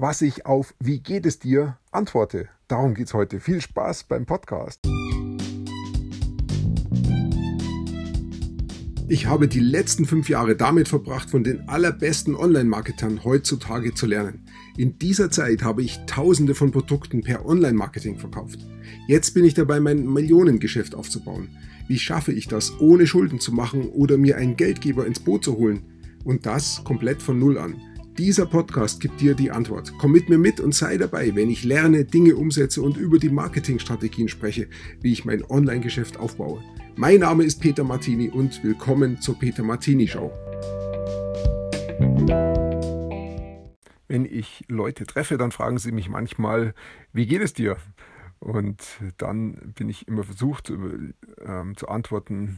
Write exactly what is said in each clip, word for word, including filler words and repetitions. was ich auf "Wie geht es dir?" antworte. Darum geht's heute. Viel Spaß beim Podcast. Ich habe die letzten fünf Jahre damit verbracht, von den allerbesten Online-Marketern heutzutage zu lernen. In dieser Zeit habe ich Tausende von Produkten per Online-Marketing verkauft. Jetzt bin ich dabei, mein Millionengeschäft aufzubauen. Wie schaffe ich das, ohne Schulden zu machen oder mir einen Geldgeber ins Boot zu holen? Und das komplett von Null an. Dieser Podcast gibt dir die Antwort. Komm mit mir mit und sei dabei, wenn ich lerne, Dinge umsetze und über die Marketingstrategien spreche, wie ich mein Online-Geschäft aufbaue. Mein Name ist Peter Martini und willkommen zur Peter Martini Show. Wenn ich Leute treffe, dann fragen sie mich manchmal, wie geht es dir? Und dann bin ich immer versucht zu, ähm, zu antworten,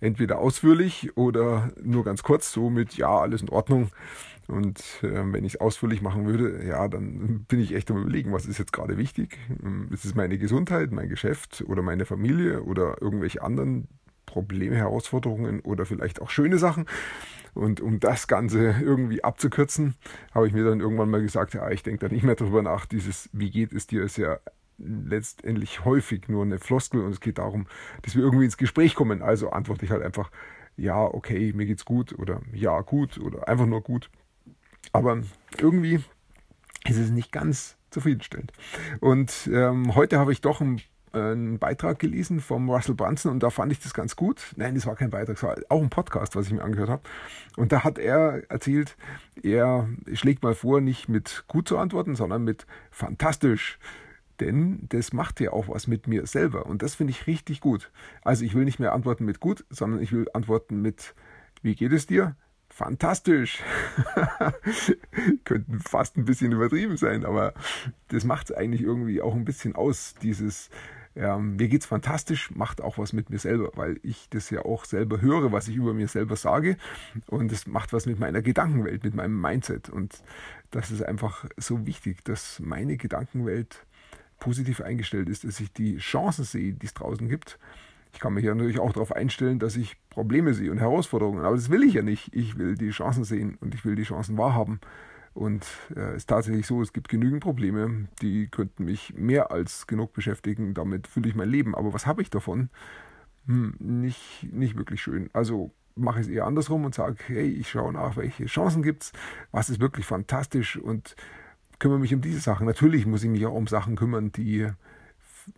entweder ausführlich oder nur ganz kurz, so mit ja, alles in Ordnung. Und äh, wenn ich es ausführlich machen würde, ja, dann bin ich echt am Überlegen, was ist jetzt gerade wichtig? Ist es meine Gesundheit, mein Geschäft oder meine Familie oder irgendwelche anderen Probleme, Herausforderungen oder vielleicht auch schöne Sachen? Und um das Ganze irgendwie abzukürzen, habe ich mir dann irgendwann mal gesagt, ja, ich denke da nicht mehr drüber nach, dieses "Wie geht es dir?" ist ja letztendlich häufig nur eine Floskel und es geht darum, dass wir irgendwie ins Gespräch kommen. Also antworte ich halt einfach, ja, okay, mir geht's gut oder ja, gut oder einfach nur gut. Aber irgendwie ist es nicht ganz zufriedenstellend. Und ähm, heute habe ich doch ein einen Beitrag gelesen vom Russell Brunson und da fand ich das ganz gut. Nein, das war kein Beitrag, es war auch ein Podcast, was ich mir angehört habe. Und da hat er erzählt, er schlägt mal vor, nicht mit gut zu antworten, sondern mit fantastisch. Denn das macht ja auch was mit mir selber und das finde ich richtig gut. Also ich will nicht mehr antworten mit gut, sondern ich will antworten mit "Wie geht es dir? Fantastisch." Könnten fast ein bisschen übertrieben sein, aber das macht es eigentlich irgendwie auch ein bisschen aus. Dieses ähm, "Mir geht's fantastisch" macht auch was mit mir selber, weil ich das ja auch selber höre, was ich über mir selber sage und das macht was mit meiner Gedankenwelt, mit meinem Mindset und das ist einfach so wichtig, dass meine Gedankenwelt positiv eingestellt ist, dass ich die Chancen sehe, die es draußen gibt. Ich kann mich ja natürlich auch darauf einstellen, dass ich Probleme sehe und Herausforderungen, aber das will ich ja nicht. Ich will die Chancen sehen und ich will die Chancen wahrhaben. Und es äh, ist tatsächlich so, es gibt genügend Probleme, die könnten mich mehr als genug beschäftigen. Damit fülle ich mein Leben. Aber was habe ich davon? Hm, nicht, nicht wirklich schön. Also mache ich es eher andersrum und sage, hey, ich schaue nach, welche Chancen gibt es, was ist wirklich fantastisch und kümmere mich um diese Sachen. Natürlich muss ich mich auch um Sachen kümmern, die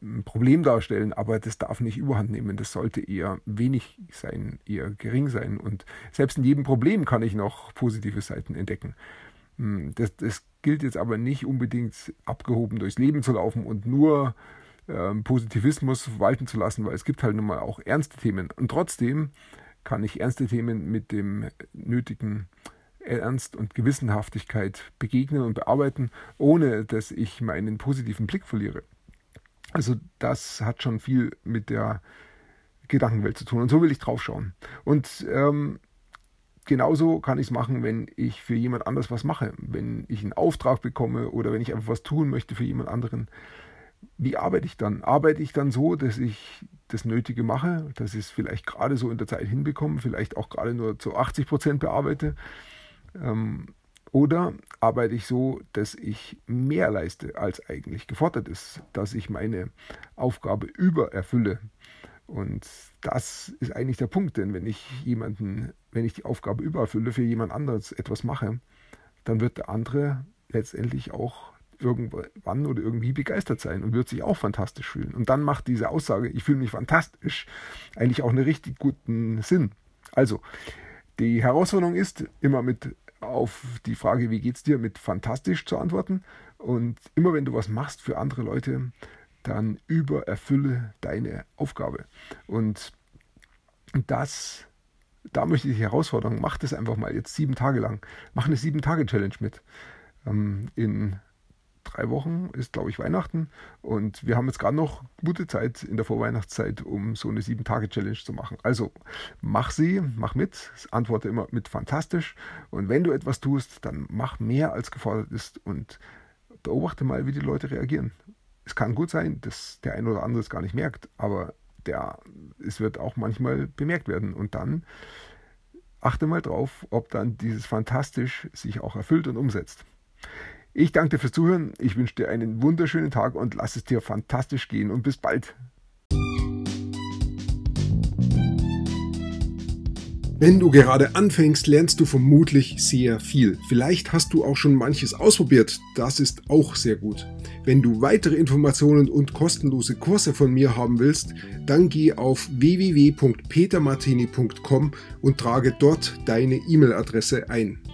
ein Problem darstellen, aber das darf nicht überhand nehmen. Das sollte eher wenig sein, eher gering sein. Und selbst in jedem Problem kann ich noch positive Seiten entdecken. Das, das gilt jetzt aber nicht unbedingt abgehoben durchs Leben zu laufen und nur äh, Positivismus walten zu lassen, weil es gibt halt nun mal auch ernste Themen. Und trotzdem kann ich ernste Themen mit dem nötigen Ernst und Gewissenhaftigkeit begegnen und bearbeiten, ohne dass ich meinen positiven Blick verliere. Also das hat schon viel mit der Gedankenwelt zu tun und so will ich drauf schauen. Und ähm, genauso kann ich es machen, wenn ich für jemand anders was mache, wenn ich einen Auftrag bekomme oder wenn ich einfach was tun möchte für jemand anderen. Wie arbeite ich dann? Arbeite ich dann so, dass ich das Nötige mache, dass ich es vielleicht gerade so in der Zeit hinbekomme, vielleicht auch gerade nur zu achtzig Prozent bearbeite? Ähm, Oder arbeite ich so, dass ich mehr leiste, als eigentlich gefordert ist, dass ich meine Aufgabe übererfülle. Und das ist eigentlich der Punkt, denn wenn ich jemanden, wenn ich die Aufgabe übererfülle, für jemand anderes etwas mache, dann wird der andere letztendlich auch irgendwann oder irgendwie begeistert sein und wird sich auch fantastisch fühlen. Und dann macht diese Aussage, ich fühle mich fantastisch, eigentlich auch einen richtig guten Sinn. Also, die Herausforderung ist, immer mit auf die Frage, wie geht's dir, mit fantastisch zu antworten. Und immer wenn du was machst für andere Leute, dann übererfülle deine Aufgabe. Und das, da möchte ich die Herausforderung, mach das einfach mal jetzt sieben Tage lang. Mach eine sieben-Tage-Challenge mit. In drei Wochen ist, glaube ich, Weihnachten. Und wir haben jetzt gerade noch gute Zeit in der Vorweihnachtszeit, um so eine sieben-Tage-Challenge zu machen. Also mach sie, mach mit, antworte immer mit fantastisch. Und wenn du etwas tust, dann mach mehr, als gefordert ist und beobachte mal, wie die Leute reagieren. Es kann gut sein, dass der ein oder andere es gar nicht merkt, aber der, es wird auch manchmal bemerkt werden. Und dann achte mal drauf, ob dann dieses fantastisch sich auch erfüllt und umsetzt. Ich danke dir fürs Zuhören, ich wünsche dir einen wunderschönen Tag und lass es dir fantastisch gehen und bis bald. Wenn du gerade anfängst, lernst du vermutlich sehr viel. Vielleicht hast du auch schon manches ausprobiert, das ist auch sehr gut. Wenn du weitere Informationen und kostenlose Kurse von mir haben willst, dann geh auf w w w punkt peter martini punkt com und trage dort deine E-Mail-Adresse ein.